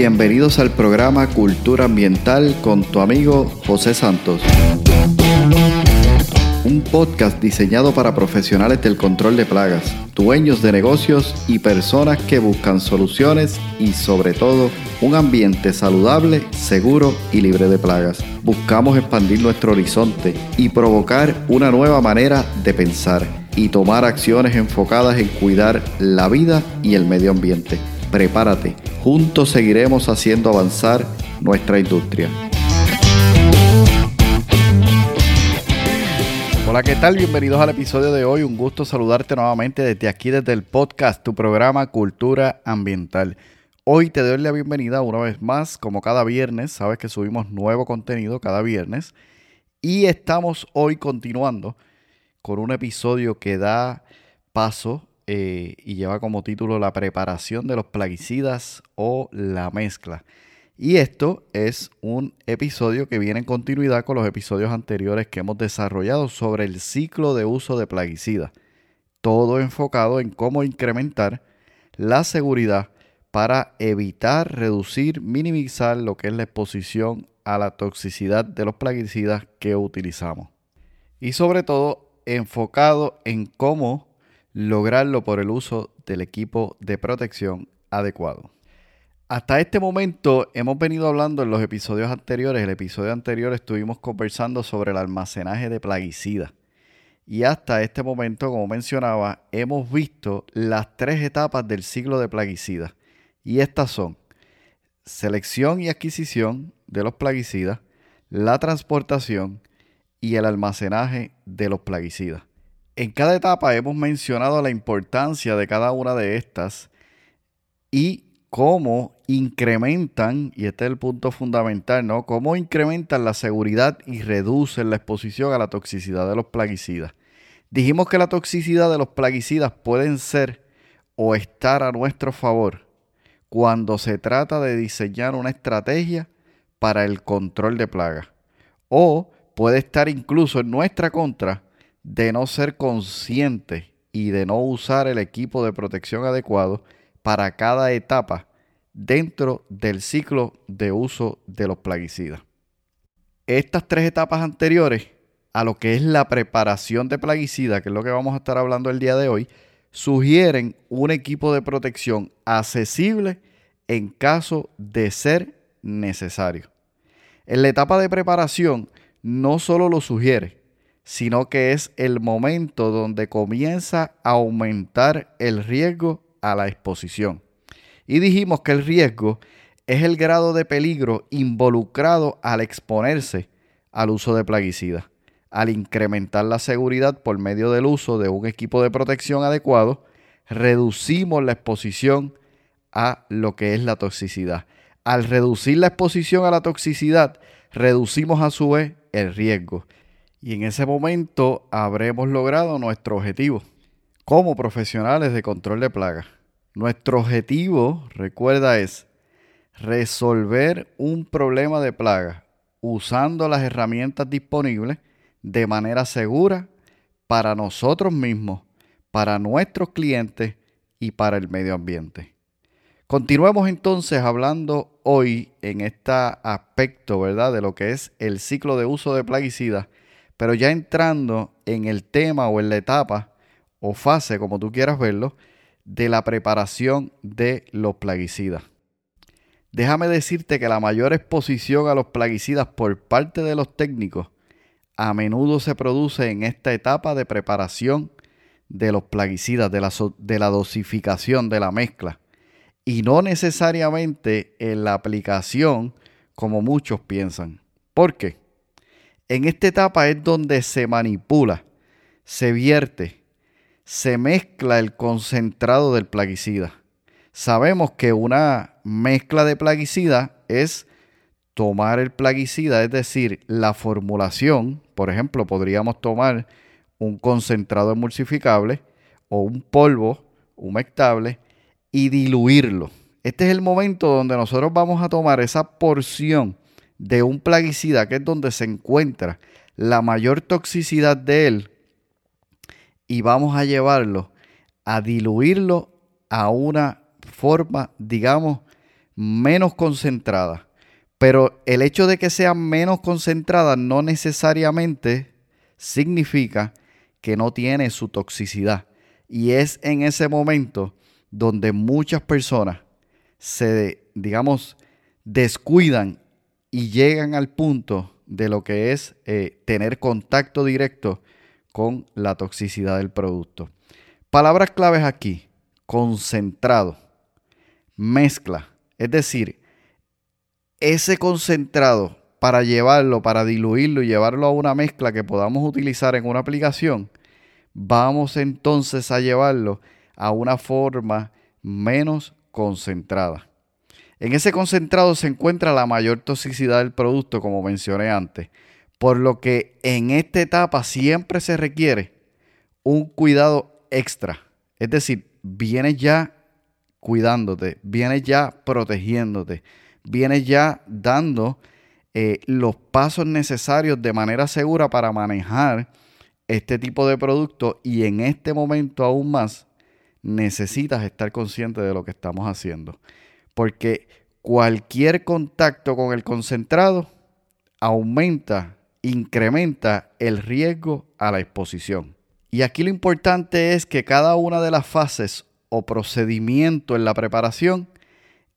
bienvenidos al programa Cultura Ambiental con tu amigo José Santos. Un podcast diseñado para profesionales del control de plagas, dueños de negocios y personas que buscan soluciones y, sobre todo, un ambiente saludable, seguro y libre de plagas. Buscamos expandir nuestro horizonte y provocar una nueva manera de pensar y tomar acciones enfocadas en cuidar la vida y el medio ambiente. Prepárate, juntos seguiremos haciendo avanzar nuestra industria. Hola, ¿qué tal? Bienvenidos al episodio de hoy. Un gusto saludarte nuevamente desde aquí, desde el podcast, tu programa Cultura Ambiental. Hoy te doy la bienvenida una vez más, como cada viernes. Sabes que subimos nuevo contenido cada viernes. Y estamos hoy continuando con un episodio que da paso y lleva como título La preparación de los plaguicidas o la mezcla. Y esto es un episodio que viene en continuidad con los episodios anteriores que hemos desarrollado sobre el ciclo de uso de plaguicidas. Todo enfocado en cómo incrementar la seguridad para evitar, reducir, minimizar lo que es la exposición a la toxicidad de los plaguicidas que utilizamos. Y sobre todo enfocado en cómo lograrlo por el uso del equipo de protección adecuado. Hasta este momento hemos venido hablando en los episodios anteriores. El episodio anterior estuvimos conversando sobre el almacenaje de plaguicidas. Y hasta este momento, como mencionaba, hemos visto las tres etapas del ciclo de plaguicidas. Y estas son: selección y adquisición de los plaguicidas, la transportación y el almacenaje de los plaguicidas. En cada etapa hemos mencionado la importancia de cada una de estas y cómo incrementan, y este es el punto fundamental, ¿no? Cómo incrementan la seguridad y reducen la exposición a la toxicidad de los plaguicidas. Dijimos que la toxicidad de los plaguicidas pueden ser o estar a nuestro favor cuando se trata de diseñar una estrategia para el control de plagas, o puede estar incluso en nuestra contra de no ser consciente y de no usar el equipo de protección adecuado para cada etapa dentro del ciclo de uso de los plaguicidas. Estas tres etapas anteriores a lo que es la preparación de plaguicidas, que es lo que vamos a estar hablando el día de hoy, sugieren un equipo de protección accesible en caso de ser necesario. En la etapa de preparación no solo lo sugiere, sino que es el momento donde comienza a aumentar el riesgo a la exposición. Y dijimos que el riesgo es el grado de peligro involucrado al exponerse al uso de plaguicidas. Al incrementar la seguridad por medio del uso de un equipo de protección adecuado, reducimos la exposición a lo que es la toxicidad. Al reducir la exposición a la toxicidad, reducimos a su vez el riesgo. Y en ese momento habremos logrado nuestro objetivo como profesionales de control de plagas. Nuestro objetivo, recuerda, es resolver un problema de plagas usando las herramientas disponibles de manera segura para nosotros mismos, para nuestros clientes y para el medio ambiente. Continuemos entonces hablando hoy en este aspecto, ¿verdad?, de lo que es el ciclo de uso de plaguicidas, pero ya entrando en el tema o en la etapa o fase, como tú quieras verlo, de la preparación de los plaguicidas. Déjame decirte que la mayor exposición a los plaguicidas por parte de los técnicos a menudo se produce en esta etapa de preparación de los plaguicidas, de la dosificación, de la mezcla, y no necesariamente en la aplicación como muchos piensan. ¿Por qué? En esta etapa es donde se manipula, se vierte, se mezcla el concentrado del plaguicida. Sabemos que una mezcla de plaguicida es tomar el plaguicida, es decir, la formulación. Por ejemplo, podríamos tomar un concentrado emulsificable o un polvo humectable y diluirlo. Este es el momento donde nosotros vamos a tomar esa porción de un plaguicida, que es donde se encuentra la mayor toxicidad de él, y vamos a llevarlo a diluirlo a una forma, digamos, menos concentradas. Pero el hecho de que sean menos concentradas no necesariamente significa que no tiene su toxicidad. Y es en ese momento donde muchas personas se, digamos, descuidan y llegan al punto de lo que es tener contacto directo con la toxicidad del producto. Palabras claves aquí: concentrado, mezcla, es decir, ese concentrado para llevarlo, para diluirlo y llevarlo a una mezcla que podamos utilizar en una aplicación, vamos entonces a llevarlo a una forma menos concentrada. En ese concentrado se encuentra la mayor toxicidad del producto, como mencioné antes, por lo que en esta etapa siempre se requiere un cuidado extra. Es decir, vienes ya cuidándote, vienes ya protegiéndote, vienes ya dando los pasos necesarios de manera segura para manejar este tipo de producto, y en este momento aún más necesitas estar consciente de lo que estamos haciendo. Porque cualquier contacto con el concentrado aumenta, incrementa el riesgo a la exposición. Y aquí lo importante es que cada una de las fases o procedimiento en la preparación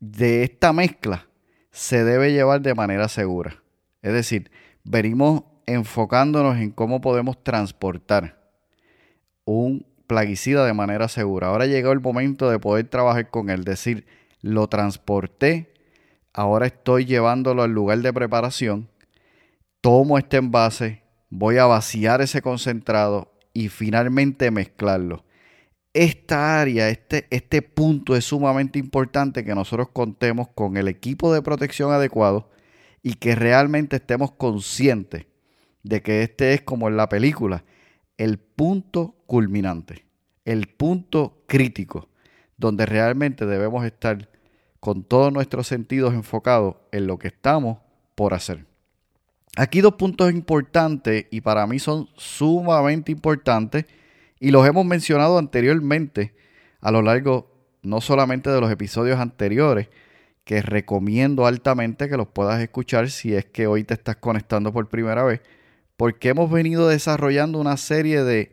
de esta mezcla se debe llevar de manera segura. Es decir, venimos enfocándonos en cómo podemos transportar un plaguicida de manera segura. Ahora llegó el momento de poder trabajar con él, decir, lo transporté, ahora estoy llevándolo al lugar de preparación, tomo este envase, voy a vaciar ese concentrado y finalmente mezclarlo. Esta área, este punto es sumamente importante, que nosotros contemos con el equipo de protección adecuado y que realmente estemos conscientes de que este es, como en la película, el punto culminante, el punto crítico, donde realmente debemos estar con todos nuestros sentidos enfocados en lo que estamos por hacer. Aquí dos puntos importantes, y para mí son sumamente importantes, y los hemos mencionado anteriormente a lo largo no solamente de los episodios anteriores, que recomiendo altamente que los puedas escuchar si es que hoy te estás conectando por primera vez, porque hemos venido desarrollando una serie de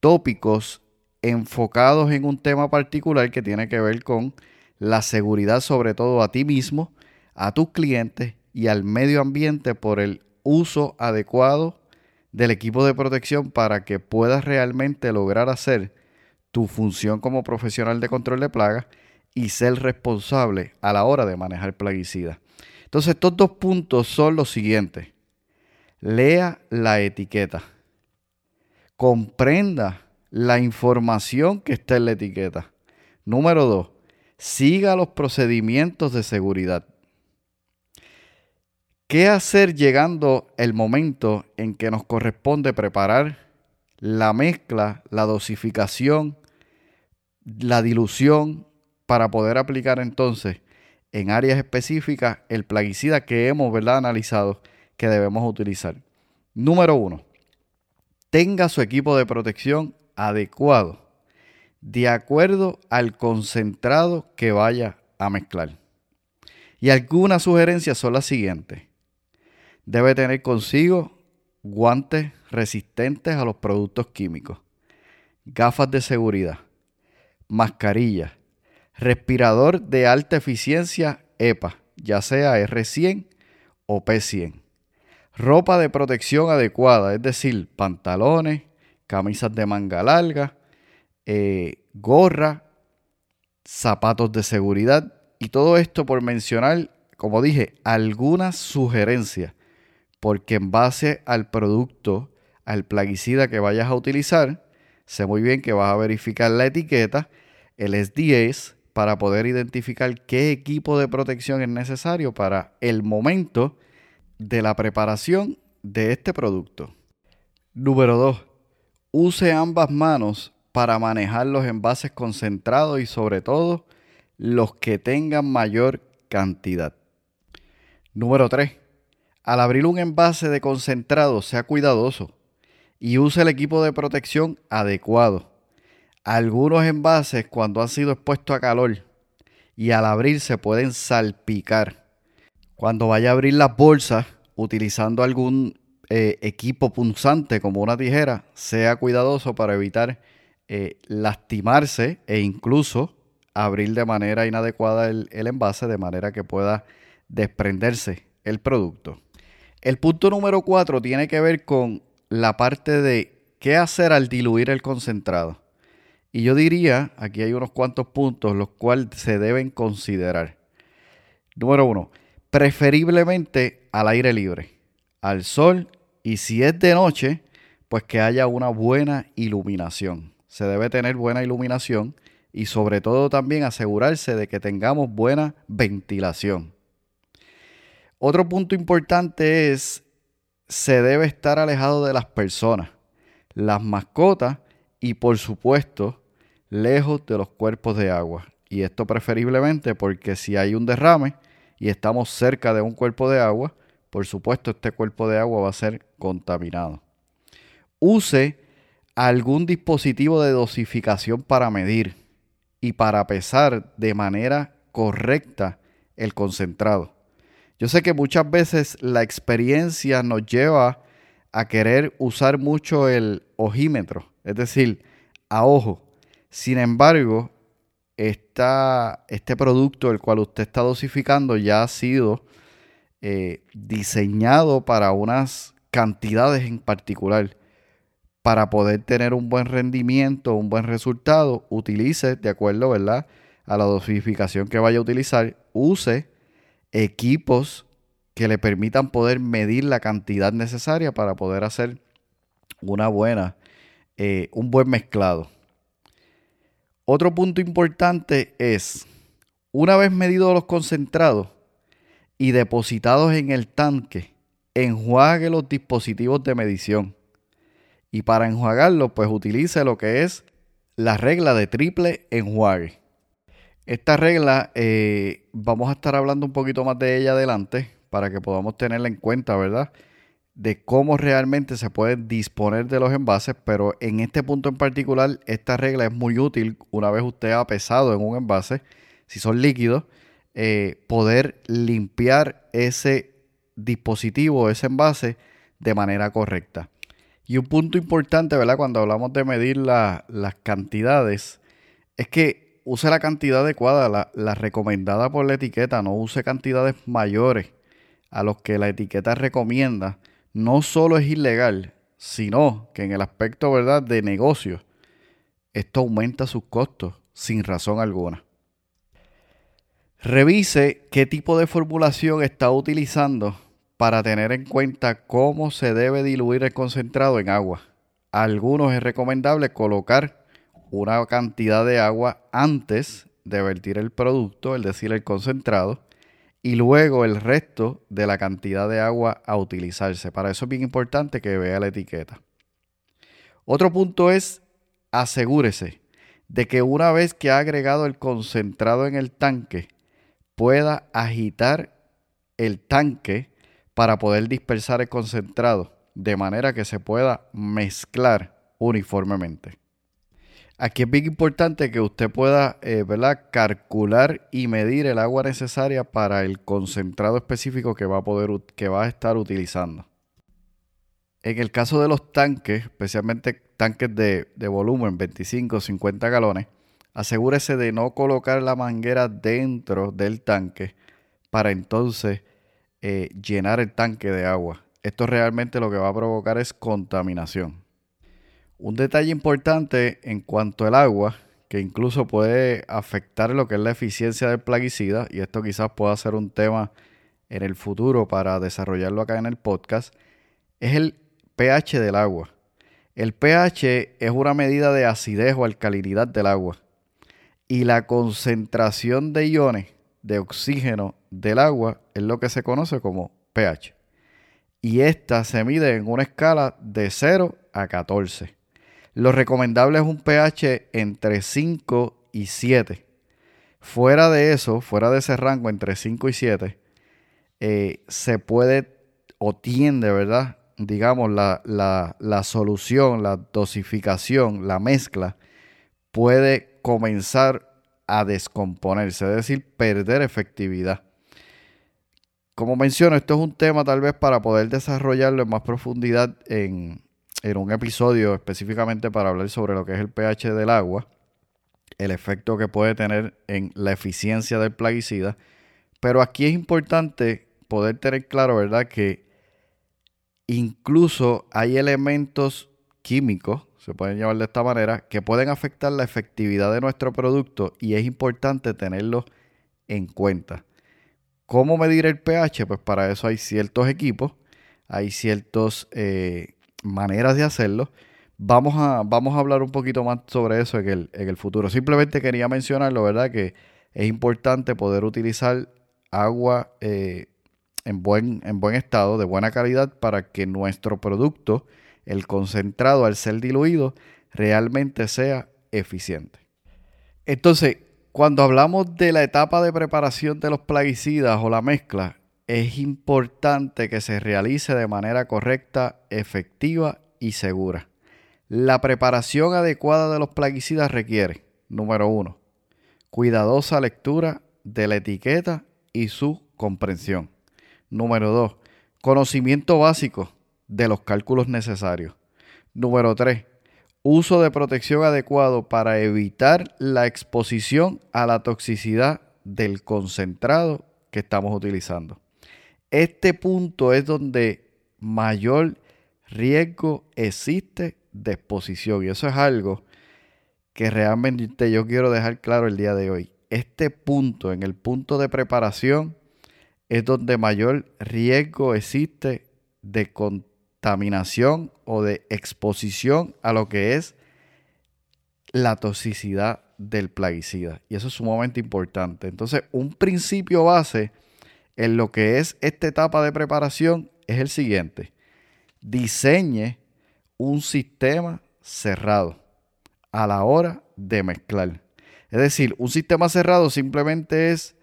tópicos enfocados en un tema particular que tiene que ver con la seguridad, sobre todo a ti mismo, a tus clientes y al medio ambiente, por el uso adecuado del equipo de protección para que puedas realmente lograr hacer tu función como profesional de control de plagas y ser responsable a la hora de manejar plaguicidas. Entonces, estos dos puntos son los siguientes. Lea la etiqueta. Comprenda la información que está en la etiqueta. Número 2, siga los procedimientos de seguridad. ¿Qué hacer llegando el momento en que nos corresponde preparar la mezcla, la dosificación, la dilución, para poder aplicar entonces en áreas específicas el plaguicida que hemos, ¿verdad?, analizado que debemos utilizar? Número 1, tenga su equipo de protección adecuado de acuerdo al concentrado que vaya a mezclar. Y algunas sugerencias son las siguientes. Debe tener consigo guantes resistentes a los productos químicos, gafas de seguridad, mascarilla, respirador de alta eficiencia EPA, ya sea R100 o P100, ropa de protección adecuada, es decir, pantalones, camisas de manga larga, gorra, zapatos de seguridad, y todo esto por mencionar, como dije, algunas sugerencias, porque en base al producto, al plaguicida que vayas a utilizar, sé muy bien que vas a verificar la etiqueta, el SDS, para poder identificar qué equipo de protección es necesario para el momento de la preparación de este producto. Número 2, use ambas manos para manejar los envases concentrados y sobre todo los que tengan mayor cantidad. Número 3, al abrir un envase de concentrado sea cuidadoso y use el equipo de protección adecuado. Algunos envases, cuando han sido expuestos a calor y al abrir se pueden salpicar. Cuando vaya a abrir las bolsas utilizando algún equipo punzante como una tijera, sea cuidadoso para evitar lastimarse e incluso abrir de manera inadecuada el envase, de manera que pueda desprenderse el producto. El punto número 4 tiene que ver con la parte de qué hacer al diluir el concentrado. Y yo diría, aquí hay unos cuantos puntos los cuales se deben considerar. Número 1, preferiblemente al aire libre, al sol, y si es de noche, pues que haya una buena iluminación. Se debe tener buena iluminación y sobre todo también asegurarse de que tengamos buena ventilación. Otro punto importante es, se debe estar alejado de las personas, las mascotas y por supuesto lejos de los cuerpos de agua. Y esto preferiblemente porque si hay un derrame y estamos cerca de un cuerpo de agua, por supuesto este cuerpo de agua va a ser contaminado. Use algún dispositivo de dosificación para medir y para pesar de manera correcta el concentrado. Yo sé que muchas veces la experiencia nos lleva a querer usar mucho el ojímetro, es decir, a ojo. Sin embargo, este producto el cual usted está dosificando ya ha sido diseñado para unas cantidades en particular. Para poder tener un buen rendimiento, un buen resultado, utilice, de acuerdo, ¿verdad?, a la dosificación que vaya a utilizar, use equipos que le permitan poder medir la cantidad necesaria para poder hacer un buen mezclado. Otro punto importante es, una vez medidos los concentrados y depositados en el tanque, enjuague los dispositivos de medición. Y para enjuagarlo, pues utilice lo que es la regla de triple enjuague. Esta regla vamos a estar hablando un poquito más de ella adelante para que podamos tenerla en cuenta, ¿verdad? De cómo realmente se puede disponer de los envases, pero en este punto en particular, esta regla es muy útil una vez usted ha pesado en un envase, si son líquidos, poder limpiar ese dispositivo, ese envase de manera correcta. Y un punto importante, ¿verdad?, cuando hablamos de medir las cantidades, es que use la cantidad adecuada, la recomendada por la etiqueta, no use cantidades mayores a los que la etiqueta recomienda. No solo es ilegal, sino que en el aspecto, ¿verdad?, de negocio, esto aumenta sus costos sin razón alguna. Revise qué tipo de formulación está utilizando para tener en cuenta cómo se debe diluir el concentrado en agua. A algunos es recomendable colocar una cantidad de agua antes de vertir el producto, es decir, el concentrado, y luego el resto de la cantidad de agua a utilizarse. Para eso es bien importante que vea la etiqueta. Otro punto es, asegúrese de que una vez que ha agregado el concentrado en el tanque, pueda agitar el tanque para poder dispersar el concentrado de manera que se pueda mezclar uniformemente. Aquí es bien importante que usted pueda calcular y medir el agua necesaria para el concentrado específico que va a estar utilizando. En el caso de los tanques, especialmente tanques de volumen, 25 o 50 galones, asegúrese de no colocar la manguera dentro del tanque para entonces llenar el tanque de agua. Esto realmente lo que va a provocar es contaminación. Un detalle importante en cuanto al agua, que incluso puede afectar lo que es la eficiencia del plaguicida, y esto quizás pueda ser un tema en el futuro para desarrollarlo acá en el podcast, es el pH del agua. El pH es una medida de acidez o alcalinidad del agua, y la concentración de iones de oxígeno del agua es lo que se conoce como pH. Y esta se mide en una escala de 0 a 14. Lo recomendable es un pH entre 5 y 7. Fuera de eso, fuera de ese rango entre 5 y 7, se puede o tiende, ¿verdad?, digamos, la solución, la dosificación, la mezcla, puede comenzar a descomponerse, es decir, perder efectividad. Como menciono, esto es un tema tal vez para poder desarrollarlo en más profundidad en un episodio específicamente para hablar sobre lo que es el pH del agua, el efecto que puede tener en la eficiencia del plaguicida, pero aquí es importante poder tener claro, ¿verdad?, que incluso hay elementos químicos, se pueden llamar de esta manera, que pueden afectar la efectividad de nuestro producto y es importante tenerlos en cuenta. ¿Cómo medir el pH? Pues para eso hay ciertos equipos, hay ciertas maneras de hacerlo. Vamos a hablar un poquito más sobre eso en el futuro. Simplemente quería mencionarlo, ¿verdad? Que es importante poder utilizar agua en buen estado, de buena calidad, para que nuestro producto, el concentrado al ser diluido, realmente sea eficiente. Entonces, cuando hablamos de la etapa de preparación de los plaguicidas o la mezcla, es importante que se realice de manera correcta, efectiva y segura. La preparación adecuada de los plaguicidas requiere, número 1, cuidadosa lectura de la etiqueta y su comprensión. Número 2, conocimiento básico de los cálculos necesarios. Número 3, uso de protección adecuado para evitar la exposición a la toxicidad del concentrado que estamos utilizando. Este punto es donde mayor riesgo existe de exposición, y eso es algo que realmente yo quiero dejar claro el día de hoy. Este punto, en el punto de preparación, es donde mayor riesgo existe de contaminación o de exposición a lo que es la toxicidad del plaguicida, y eso es sumamente importante. Entonces, un principio base en lo que es esta etapa de preparación es el siguiente: diseñe un sistema cerrado a la hora de mezclar. Es decir, un sistema cerrado simplemente es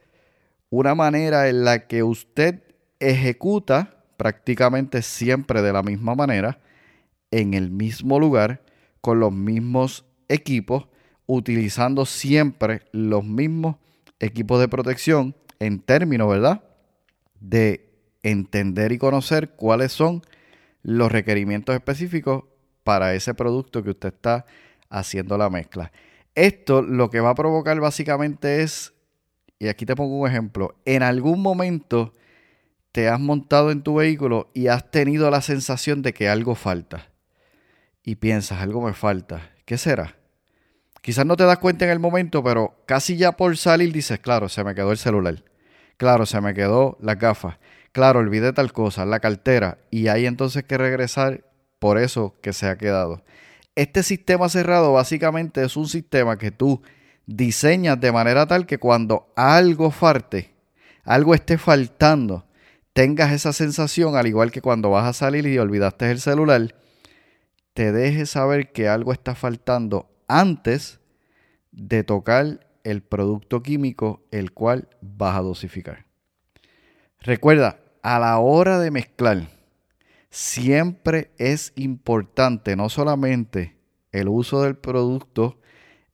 una manera en la que usted ejecuta prácticamente siempre de la misma manera, en el mismo lugar, con los mismos equipos, utilizando siempre los mismos equipos de protección, en términos, ¿verdad?, de entender y conocer cuáles son los requerimientos específicos para ese producto que usted está haciendo la mezcla. Esto lo que va a provocar básicamente es, y aquí te pongo un ejemplo, en algún momento te has montado en tu vehículo y has tenido la sensación de que algo falta. Y piensas, algo me falta. ¿Qué será? Quizás no te das cuenta en el momento, pero casi ya por salir dices, claro, se me quedó el celular. Claro, se me quedó las gafas. Claro, olvidé tal cosa, la cartera. Y hay entonces que regresar por eso que se ha quedado. Este sistema cerrado básicamente es un sistema que tú diseñas de manera tal que cuando algo falte, algo esté faltando, tengas esa sensación, al igual que cuando vas a salir y olvidaste el celular, te dejes saber que algo está faltando antes de tocar el producto químico el cual vas a dosificar. Recuerda, a la hora de mezclar, siempre es importante no solamente el uso del producto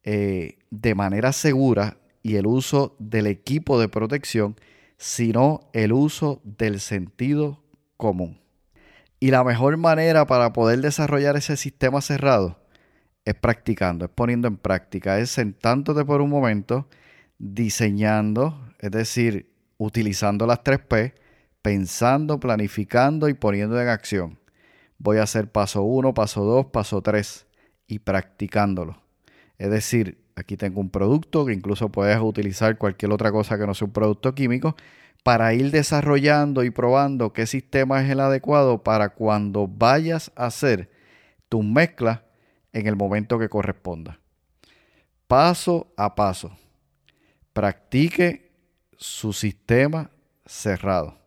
de manera segura y el uso del equipo de protección, sino el uso del sentido común. Y la mejor manera para poder desarrollar ese sistema cerrado es practicando, es poniendo en práctica, es sentándote por un momento, diseñando, es decir, utilizando las 3P, pensando, planificando y poniendo en acción. Voy a hacer paso 1, paso 2, paso 3 y practicándolo. Es decir, aquí tengo un producto que incluso puedes utilizar cualquier otra cosa que no sea un producto químico para ir desarrollando y probando qué sistema es el adecuado para cuando vayas a hacer tus mezclas en el momento que corresponda. Paso a paso, practique su sistema cerrado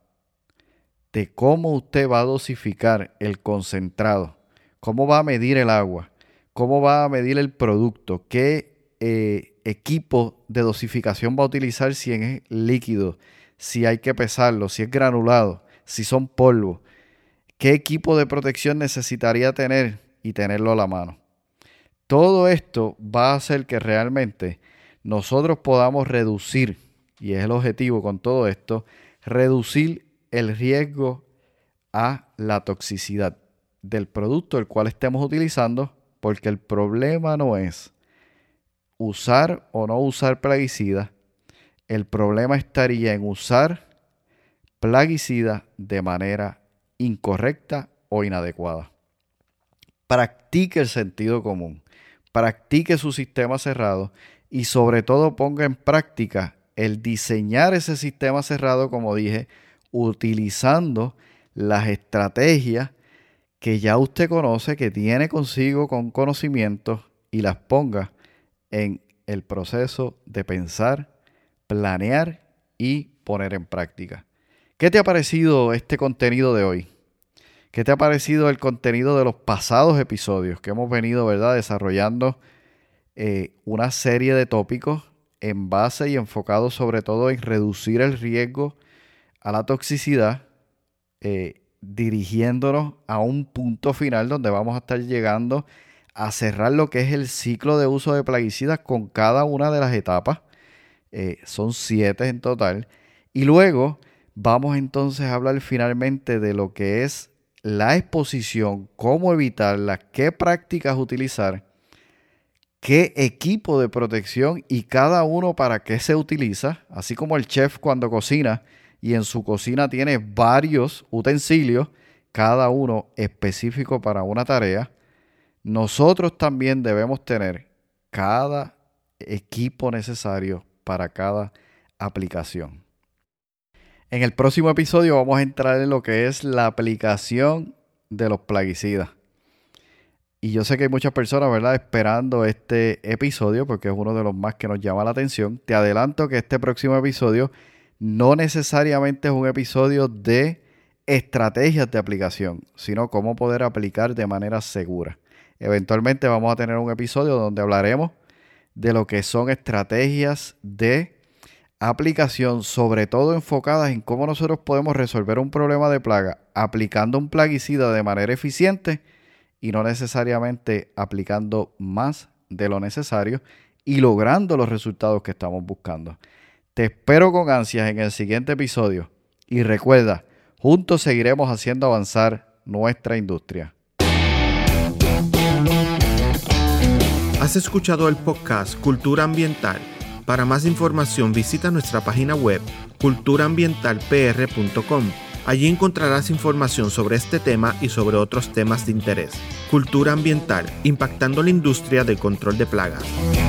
de cómo usted va a dosificar el concentrado, cómo va a medir el agua, cómo va a medir el producto, qué equipo de dosificación va a utilizar, si es líquido, si hay que pesarlo, si es granulado, si son polvos, qué equipo de protección necesitaría tener y tenerlo a la mano. Todo esto va a hacer que realmente nosotros podamos reducir, y es el objetivo con todo esto, reducir el riesgo a la toxicidad del producto el cual estemos utilizando, porque el problema no es usar o no usar plaguicidas, el problema estaría en usar plaguicidas de manera incorrecta o inadecuada. Practique el sentido común, practique su sistema cerrado y sobre todo ponga en práctica el diseñar ese sistema cerrado, como dije, utilizando las estrategias que ya usted conoce, que tiene consigo con conocimientos, y las ponga en el proceso de pensar, planear y poner en práctica. ¿Qué te ha parecido este contenido de hoy? ¿Qué te ha parecido el contenido de los pasados episodios que hemos venido, ¿verdad?, desarrollando una serie de tópicos en base y enfocado sobre todo en reducir el riesgo a la toxicidad, dirigiéndonos a un punto final donde vamos a estar llegando a cerrar lo que es el ciclo de uso de plaguicidas con cada una de las etapas? Son 7 en total. Y luego vamos entonces a hablar finalmente de lo que es la exposición, cómo evitarla, qué prácticas utilizar, qué equipo de protección y cada uno para qué se utiliza, así como el chef cuando cocina y en su cocina tiene varios utensilios, cada uno específico para una tarea. Nosotros también debemos tener cada equipo necesario para cada aplicación. En el próximo episodio vamos a entrar en lo que es la aplicación de los plaguicidas. Y yo sé que hay muchas personas, ¿verdad?, esperando este episodio porque es uno de los más que nos llama la atención. Te adelanto que este próximo episodio no necesariamente es un episodio de estrategias de aplicación, sino cómo poder aplicar de manera segura. Eventualmente vamos a tener un episodio donde hablaremos de lo que son estrategias de aplicación, sobre todo enfocadas en cómo nosotros podemos resolver un problema de plaga aplicando un plaguicida de manera eficiente y no necesariamente aplicando más de lo necesario y logrando los resultados que estamos buscando. Te espero con ansias en el siguiente episodio y recuerda, juntos seguiremos haciendo avanzar nuestra industria. Has escuchado el podcast Cultura Ambiental. Para más información visita nuestra página web culturaambientalpr.com. Allí encontrarás información sobre este tema y sobre otros temas de interés. Cultura Ambiental, impactando la industria del control de plagas.